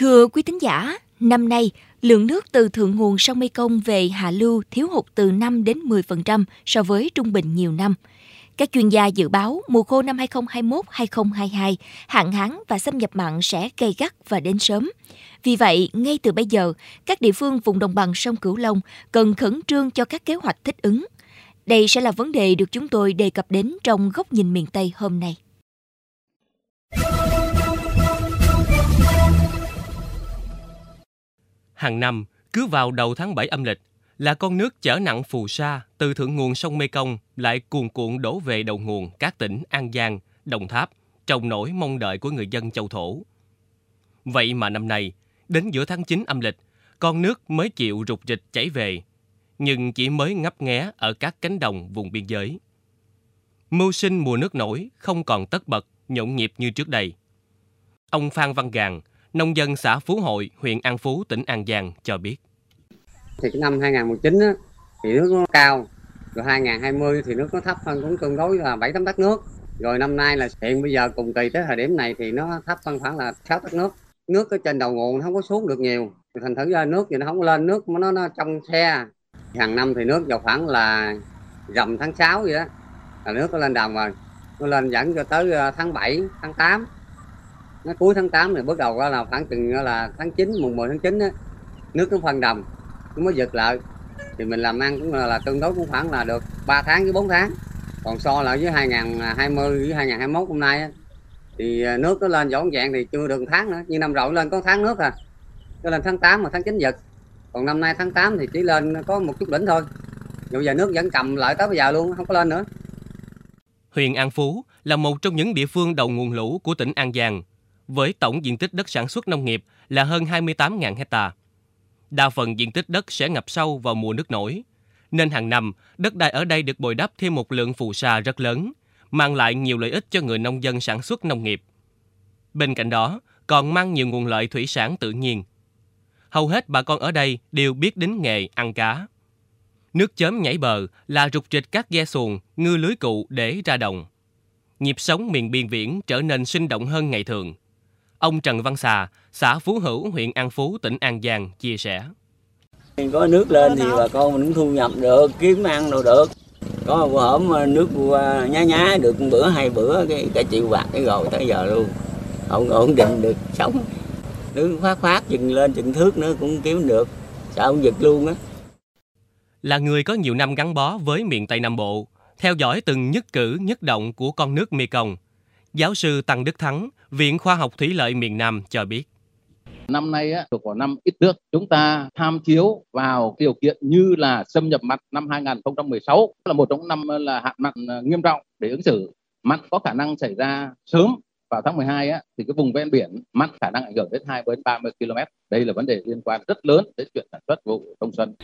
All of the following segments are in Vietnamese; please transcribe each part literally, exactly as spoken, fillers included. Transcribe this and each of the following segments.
Thưa quý thính giả, năm nay, lượng nước từ thượng nguồn sông Mekong về hạ lưu thiếu hụt từ năm đến mười phần trăm so với trung bình nhiều năm. Các chuyên gia dự báo mùa khô năm hai không hai mốt hai không hai hai, hạn hán và xâm nhập mặn sẽ gay gắt và đến sớm. Vì vậy, ngay từ bây giờ, các địa phương vùng đồng bằng sông Cửu Long cần khẩn trương cho các kế hoạch thích ứng. Đây sẽ là vấn đề được chúng tôi đề cập đến trong Góc nhìn miền Tây hôm nay. Hàng năm, cứ vào đầu tháng bảy âm lịch, là con nước chở nặng phù sa từ thượng nguồn sông Mekong lại cuồn cuộn đổ về đầu nguồn các tỉnh An Giang, Đồng Tháp, trong nỗi mong đợi của người dân châu thổ. Vậy mà năm nay, đến giữa tháng chín âm lịch, con nước mới chịu rục rịch chảy về, nhưng chỉ mới ngấp nghé ở các cánh đồng vùng biên giới. Mưu sinh mùa nước nổi không còn tất bật, nhộn nhịp như trước đây. Ông Phan Văn Gàn, nông dân xã Phú Hội, huyện An Phú, tỉnh An Giang cho biết. Thì cái năm hai không một chín á, thì nước nó cao, rồi hai không hai không thì nước nó thấp hơn, cũng tương đối là bảy tám tấc nước. Rồi năm nay là hiện bây giờ cùng kỳ tới thời điểm này thì nó thấp hơn khoảng là sáu tấc nước. Nước ở trên đầu nguồn nó không có xuống được nhiều, thành thử ra nước thì nó không có lên, nước nó nó trong xe. Hàng năm thì nước vào khoảng là rằm tháng sáu vậy đó là nước nó lên đồng rồi, nó lên dẫn cho tới tháng bảy, tháng tám. Nó cuối tháng tám thì bắt đầu là khoảng chừng là tháng chín, mùng mười tháng chín á, nước nó phân đồng, nó mới giật lại. Thì mình làm ăn cũng là, là tương đối cũng khoảng là được ba tháng với bốn tháng. Còn so lại với hai không hai không với hai không hai mốt hôm nay á, thì nước nó lên dọn dẹn thì chưa được một tháng nữa, như năm rồi lên có tháng nước à. Nó lên tháng tám mà tháng chín giật. Còn năm nay tháng tám thì chỉ lên có một chút đỉnh thôi. Dù giờ nước vẫn cầm lại tới bây giờ luôn, không có lên nữa. Huyện An Phú là một trong những địa phương đầu nguồn lũ của tỉnh An Giang, với tổng diện tích đất sản xuất nông nghiệp là hơn hai mươi tám nghìn hectare. Đa phần diện tích đất sẽ ngập sâu vào mùa nước nổi, nên hàng năm đất đai ở đây được bồi đắp thêm một lượng phù sa rất lớn, mang lại nhiều lợi ích cho người nông dân sản xuất nông nghiệp. Bên cạnh đó, còn mang nhiều nguồn lợi thủy sản tự nhiên. Hầu hết bà con ở đây đều biết đến nghề ăn cá. Nước chớm nhảy bờ là rục rịch các ghe xuồng, ngư lưới cụ để ra đồng. Nhịp sống miền biên viễn trở nên sinh động hơn ngày thường. Ông Trần Văn Sà, xã Phú Hữu, huyện An Phú, tỉnh An Giang chia sẻ. Có nước lên thì bà con mình cũng thu nhập được, kiếm ăn đồ được. Có một hổm nước nhá nhá được bữa hai bữa, cái cả triệu bạc cái rồi tới giờ luôn. Không ổn định được sống. Nước phát phát chừng lên chừng thước nữa cũng kiếm được, sợ ông giật luôn á. Là người có nhiều năm gắn bó với miền Tây Nam Bộ, theo dõi từng nhất cử nhất động của con nước Mekong, giáo sư Tăng Đức Thắng, Viện Khoa học Thủy lợi miền Nam cho biết. Năm nay thuộc vào năm ít nước, chúng ta tham chiếu vào điều kiện như là xâm nhập mặn năm hai không một sáu là một trong năm là hạn mặn nghiêm trọng để ứng xử. Mặn có khả năng xảy ra sớm vào tháng mười hai á, thì cái vùng ven biển mặn khả năng ảnh hưởng đến hai đến ba mươi ki lô mét. Đây là vấn đề liên quan rất lớn đến chuyện sản xuất vụ đông xuân.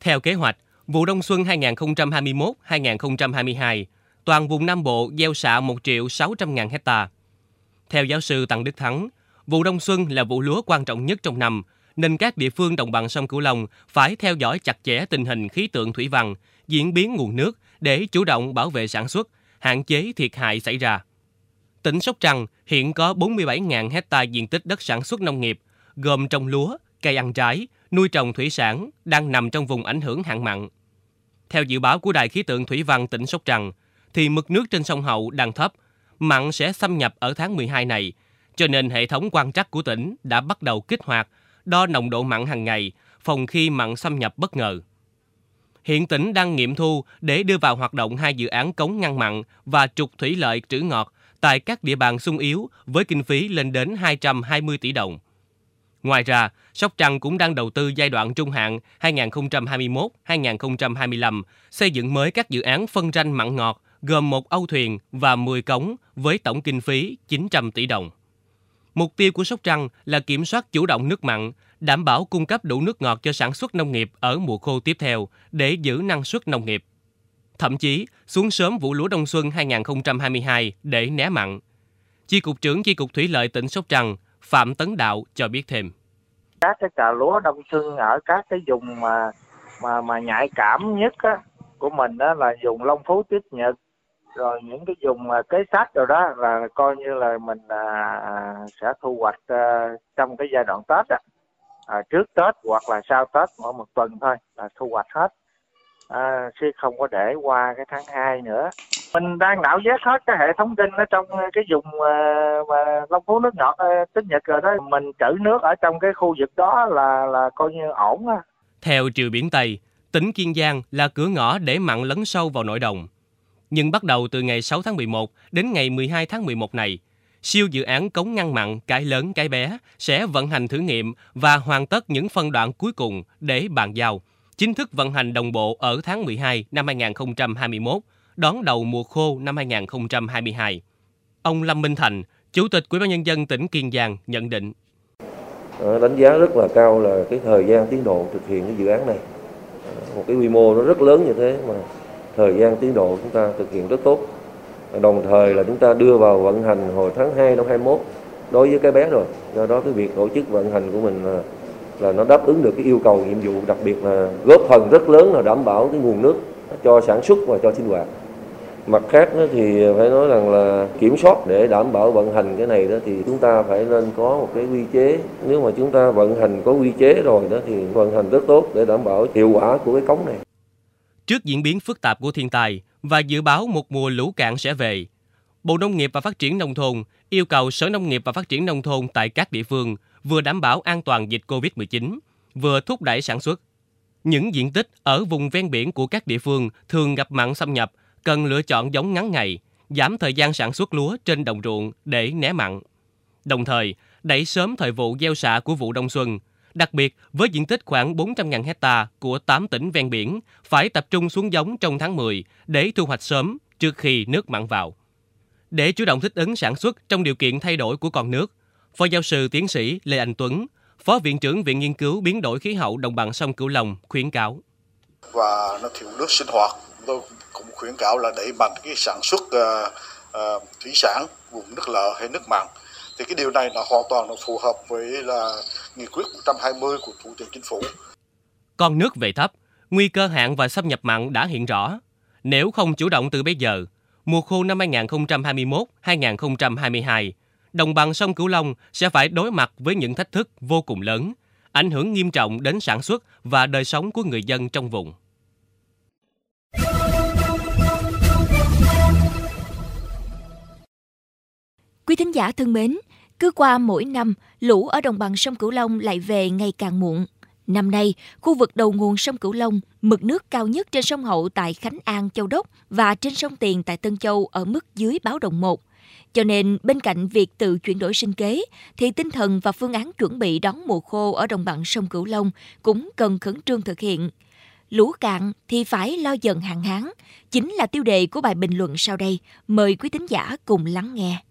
Theo kế hoạch, vụ đông xuân hai không hai mốt hai không hai hai, toàn vùng Nam Bộ gieo xạ một triệu sáu trăm nghìn hectare. Theo giáo sư Tăng Đức Thắng, vụ đông xuân là vụ lúa quan trọng nhất trong năm, nên các địa phương đồng bằng sông Cửu Long phải theo dõi chặt chẽ tình hình khí tượng thủy văn, diễn biến nguồn nước để chủ động bảo vệ sản xuất, hạn chế thiệt hại xảy ra. Tỉnh Sóc Trăng hiện có bốn mươi bảy nghìn hectare diện tích đất sản xuất nông nghiệp, gồm trồng lúa, cây ăn trái, nuôi trồng thủy sản đang nằm trong vùng ảnh hưởng hạn mặn. Theo dự báo của Đài khí tượng thủy văn tỉnh Sóc Trăng, thì mực nước trên sông Hậu đang thấp, mặn sẽ xâm nhập ở tháng mười hai này, cho nên hệ thống quan trắc của tỉnh đã bắt đầu kích hoạt, đo nồng độ mặn hàng ngày, phòng khi mặn xâm nhập bất ngờ. Hiện tỉnh đang nghiệm thu để đưa vào hoạt động hai dự án cống ngăn mặn và trục thủy lợi trữ ngọt tại các địa bàn xung yếu với kinh phí lên đến hai trăm hai mươi tỷ đồng. Ngoài ra, Sóc Trăng cũng đang đầu tư giai đoạn trung hạn hai không hai mốt hai không hai lăm xây dựng mới các dự án phân ranh mặn ngọt gồm một âu thuyền và mười cống với tổng kinh phí chín trăm tỷ đồng. Mục tiêu của Sóc Trăng là kiểm soát chủ động nước mặn, đảm bảo cung cấp đủ nước ngọt cho sản xuất nông nghiệp ở mùa khô tiếp theo để giữ năng suất nông nghiệp. Thậm chí, xuống sớm vụ lúa đông xuân hai không hai hai để né mặn. Chi cục trưởng Chi cục Thủy lợi tỉnh Sóc Trăng, Phạm Tấn Đạo cho biết thêm. Các cái cà lúa đông xuân ở các cái vùng mà mà, mà nhạy cảm nhất á, của mình đó là vùng Long Phú, Tiếp Nhật, rồi những cái dùng kế sách rồi đó là coi như là mình à, sẽ thu hoạch à, trong cái giai đoạn Tết, à. À, trước Tết hoặc là sau Tết mỗi một tuần thôi là thu hoạch hết, à, chứ không có để qua cái tháng hai nữa. Mình đang nạo vét hết cái hệ thống kênh ở trong cái vùng mà Long Phú nước ngọt Tích Nhật rồi đó, mình trữ nước ở trong cái khu vực đó là là coi như ổn á. Theo Triều Biển Tây, tỉnh Kiên Giang là cửa ngõ để mặn lấn sâu vào nội đồng. Nhưng bắt đầu từ ngày sáu tháng mười một đến ngày mười hai tháng mười một này, siêu dự án cống ngăn mặn Cái Lớn Cái Bé sẽ vận hành thử nghiệm và hoàn tất những phân đoạn cuối cùng để bàn giao, chính thức vận hành đồng bộ ở tháng mười hai năm hai nghìn không trăm hai mươi mốt, đón đầu mùa khô năm hai nghìn không trăm hai mươi hai. Ông Lâm Minh Thành, Chủ tịch Ủy ban Nhân dân tỉnh Kiên Giang nhận định. Đánh giá rất là cao là cái thời gian tiến độ thực hiện cái dự án này. Một cái quy mô nó rất lớn như thế mà thời gian tiến độ chúng ta thực hiện rất tốt. Đồng thời là chúng ta đưa vào vận hành hồi tháng hai năm hai mươi mốt đối với Cái Bé rồi. Do đó cái việc tổ chức vận hành của mình là, là nó đáp ứng được cái yêu cầu nhiệm vụ, đặc biệt là góp phần rất lớn là đảm bảo cái nguồn nước cho sản xuất và cho sinh hoạt. Mặt khác thì phải nói rằng là kiểm soát để đảm bảo vận hành cái này đó thì chúng ta phải nên có một cái quy chế. Nếu mà chúng ta vận hành có quy chế rồi đó thì vận hành rất tốt để đảm bảo hiệu quả của cái cống này. Trước diễn biến phức tạp của thiên tai và dự báo một mùa lũ cạn sẽ về, Bộ Nông nghiệp và Phát triển Nông thôn yêu cầu Sở Nông nghiệp và Phát triển Nông thôn tại các địa phương vừa đảm bảo an toàn dịch cô vít mười chín, vừa thúc đẩy sản xuất. Những diện tích ở vùng ven biển của các địa phương thường gặp mặn xâm nhập cần lựa chọn giống ngắn ngày, giảm thời gian sản xuất lúa trên đồng ruộng để né mặn. Đồng thời, đẩy sớm thời vụ gieo xạ của vụ đông xuân, đặc biệt với diện tích khoảng bốn trăm nghìn hecta của tám tỉnh ven biển phải tập trung xuống giống trong tháng mười để thu hoạch sớm trước khi nước mặn vào. Để chủ động thích ứng sản xuất trong điều kiện thay đổi của con nước, Phó giáo sư tiến sĩ Lê Anh Tuấn, Phó Viện trưởng Viện Nghiên cứu Biến đổi Khí hậu Đồng bằng sông Cửu Long khuyến cáo. Và nó thiếu nước sinh hoạt, tôi cũng khuyến cáo là đẩy mạnh cái sản xuất uh, uh, thủy sản, vùng nước lợ hay nước mặn. Thì cái điều này là hoàn toàn nó phù hợp với là nghị quyết một trăm hai mươi của Thủ tướng Chính phủ. Con nước về thấp, nguy cơ hạn và xâm nhập mặn đã hiện rõ. Nếu không chủ động từ bây giờ, mùa khô năm hai nghìn không trăm hai mươi mốt hai nghìn không trăm hai mươi hai, Đồng bằng sông Cửu Long sẽ phải đối mặt với những thách thức vô cùng lớn, ảnh hưởng nghiêm trọng đến sản xuất và đời sống của người dân trong vùng. Quý thính giả thân mến, cứ qua mỗi năm, lũ ở đồng bằng sông Cửu Long lại về ngày càng muộn. Năm nay, khu vực đầu nguồn sông Cửu Long, mực nước cao nhất trên sông Hậu tại Khánh An, Châu Đốc và trên sông Tiền tại Tân Châu ở mức dưới báo động một. Cho nên, bên cạnh việc tự chuyển đổi sinh kế, thì tinh thần và phương án chuẩn bị đón mùa khô ở đồng bằng sông Cửu Long cũng cần khẩn trương thực hiện. Lũ cạn thì phải lo dần hạn hán, chính là tiêu đề của bài bình luận sau đây. Mời quý thính giả cùng lắng nghe.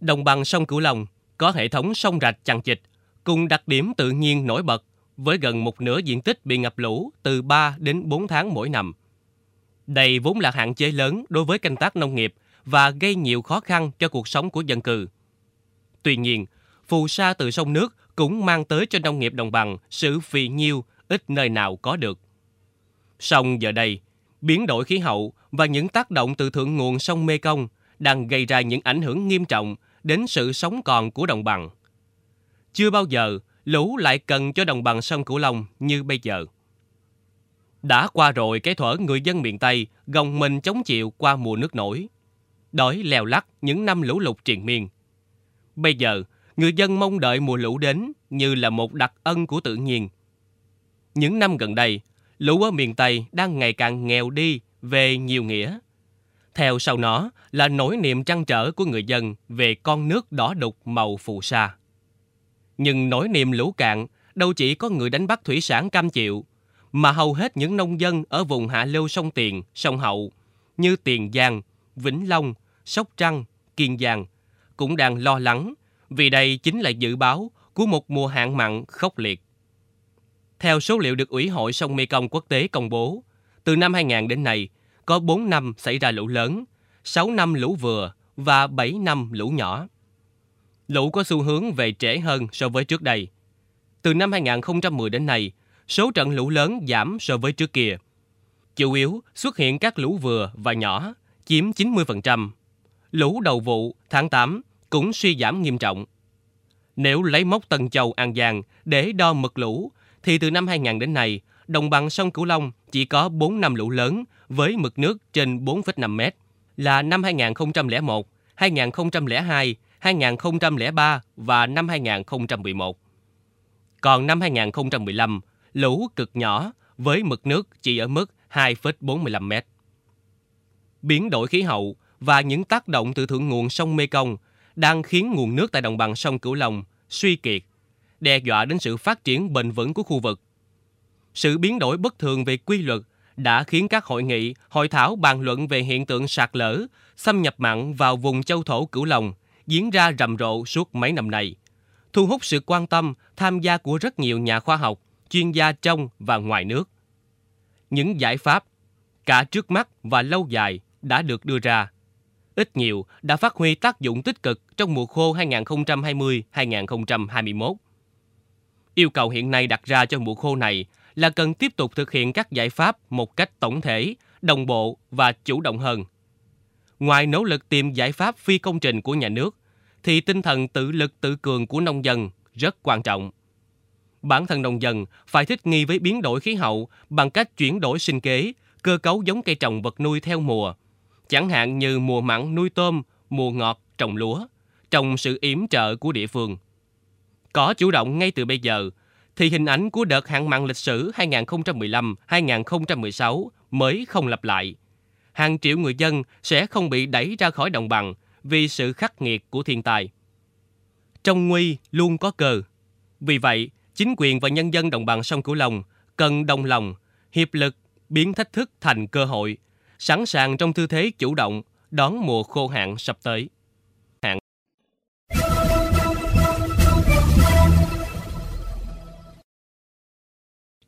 Đồng bằng sông Cửu Long có hệ thống sông rạch chằng chịt cùng đặc điểm tự nhiên nổi bật với gần một nửa diện tích bị ngập lũ từ ba đến bốn tháng mỗi năm. Đây vốn là hạn chế lớn đối với canh tác nông nghiệp và gây nhiều khó khăn cho cuộc sống của dân cư. Tuy nhiên, phù sa từ sông nước cũng mang tới cho nông nghiệp đồng bằng sự phì nhiêu ít nơi nào có được. Song giờ đây, biến đổi khí hậu và những tác động từ thượng nguồn sông Mekong đang gây ra những ảnh hưởng nghiêm trọng đến sự sống còn của đồng bằng. Chưa bao giờ lũ lại cần cho đồng bằng sông Cửu Long như bây giờ. Đã qua rồi cái thuở người dân miền Tây gồng mình chống chịu qua mùa nước nổi, đói lèo lắt những năm lũ lụt triền miên. Bây giờ, người dân mong đợi mùa lũ đến như là một đặc ân của tự nhiên. Những năm gần đây, lũ ở miền Tây đang ngày càng nghèo đi về nhiều nghĩa. Theo sau nó là nỗi niềm trăn trở của người dân về con nước đỏ đục màu phù sa. Nhưng nỗi niềm lũ cạn đâu chỉ có người đánh bắt thủy sản cam chịu, mà hầu hết những nông dân ở vùng hạ lưu sông Tiền, sông Hậu như Tiền Giang, Vĩnh Long, Sóc Trăng, Kiên Giang cũng đang lo lắng vì đây chính là dự báo của một mùa hạn mặn khốc liệt. Theo số liệu được Ủy hội sông Mekong quốc tế công bố, từ năm hai nghìn đến nay, có bốn năm xảy ra lũ lớn, sáu năm lũ vừa và bảy năm lũ nhỏ. Lũ có xu hướng về trễ hơn so với trước đây. Từ năm hai nghìn không trăm mười đến nay, số trận lũ lớn giảm so với trước kia. Chủ yếu xuất hiện các lũ vừa và nhỏ, chiếm chín mươi phần trăm. Lũ đầu vụ tháng tám cũng suy giảm nghiêm trọng. Nếu lấy mốc Tân Châu An Giang để đo mực lũ, thì từ năm hai không không không đến nay, đồng bằng sông Cửu Long chỉ có bốn năm lũ lớn với mực nước trên bốn phẩy năm mét, là năm hai nghìn không trăm lẻ một, hai nghìn không trăm lẻ hai, hai nghìn không trăm lẻ ba và năm hai nghìn không trăm mười một. Còn năm hai nghìn không trăm mười lăm, lũ cực nhỏ với mực nước chỉ ở mức hai phẩy bốn mươi lăm mét. Biến đổi khí hậu và những tác động từ thượng nguồn sông Mekong đang khiến nguồn nước tại đồng bằng sông Cửu Long suy kiệt, đe dọa đến sự phát triển bền vững của khu vực. Sự biến đổi bất thường về quy luật đã khiến các hội nghị, hội thảo bàn luận về hiện tượng sạt lở, xâm nhập mặn vào vùng châu thổ Cửu Long diễn ra rầm rộ suốt mấy năm nay, thu hút sự quan tâm, tham gia của rất nhiều nhà khoa học, chuyên gia trong và ngoài nước. Những giải pháp, cả trước mắt và lâu dài, đã được đưa ra. Ít nhiều đã phát huy tác dụng tích cực trong mùa khô hai nghìn không trăm hai mươi hai nghìn không trăm hai mươi mốt. Yêu cầu hiện nay đặt ra cho mùa khô này là cần tiếp tục thực hiện các giải pháp một cách tổng thể, đồng bộ và chủ động hơn. Ngoài nỗ lực tìm giải pháp phi công trình của nhà nước, thì tinh thần tự lực tự cường của nông dân rất quan trọng. Bản thân nông dân phải thích nghi với biến đổi khí hậu bằng cách chuyển đổi sinh kế, cơ cấu giống cây trồng vật nuôi theo mùa, chẳng hạn như mùa mặn nuôi tôm, mùa ngọt trồng lúa, trồng sự yểm trợ của địa phương. Có chủ động ngay từ bây giờ, thì hình ảnh của đợt hạn mặn lịch sử hai nghìn không trăm mười lăm hai nghìn không trăm mười sáu mới không lặp lại. Hàng triệu người dân sẽ không bị đẩy ra khỏi đồng bằng vì sự khắc nghiệt của thiên tai. Trong nguy luôn có cơ. Vì vậy, chính quyền và nhân dân đồng bằng sông Cửu Long cần đồng lòng, hiệp lực, biến thách thức thành cơ hội, sẵn sàng trong tư thế chủ động đón mùa khô hạn sắp tới. Hạn.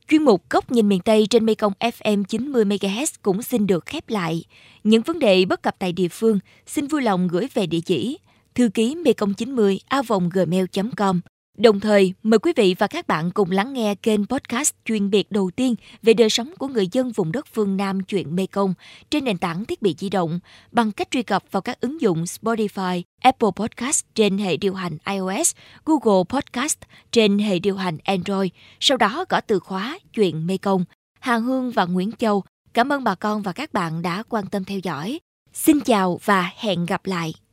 Chuyên mục Góc nhìn miền Tây trên Mekong ép em chín mươi mê ga héc cũng xin được khép lại. Những vấn đề bất cập tại địa phương xin vui lòng gửi về địa chỉ thư ký mekong chín mươi a còng gmail chấm com. Đồng thời, mời quý vị và các bạn cùng lắng nghe kênh podcast chuyên biệt đầu tiên về đời sống của người dân vùng đất phương Nam Chuyện Mekong trên nền tảng thiết bị di động bằng cách truy cập vào các ứng dụng Spotify, Apple Podcast trên hệ điều hành iOS, Google Podcast trên hệ điều hành Android, sau đó gõ từ khóa Chuyện Mekong. Hà Hương và Nguyễn Châu, cảm ơn bà con và các bạn đã quan tâm theo dõi. Xin chào và hẹn gặp lại!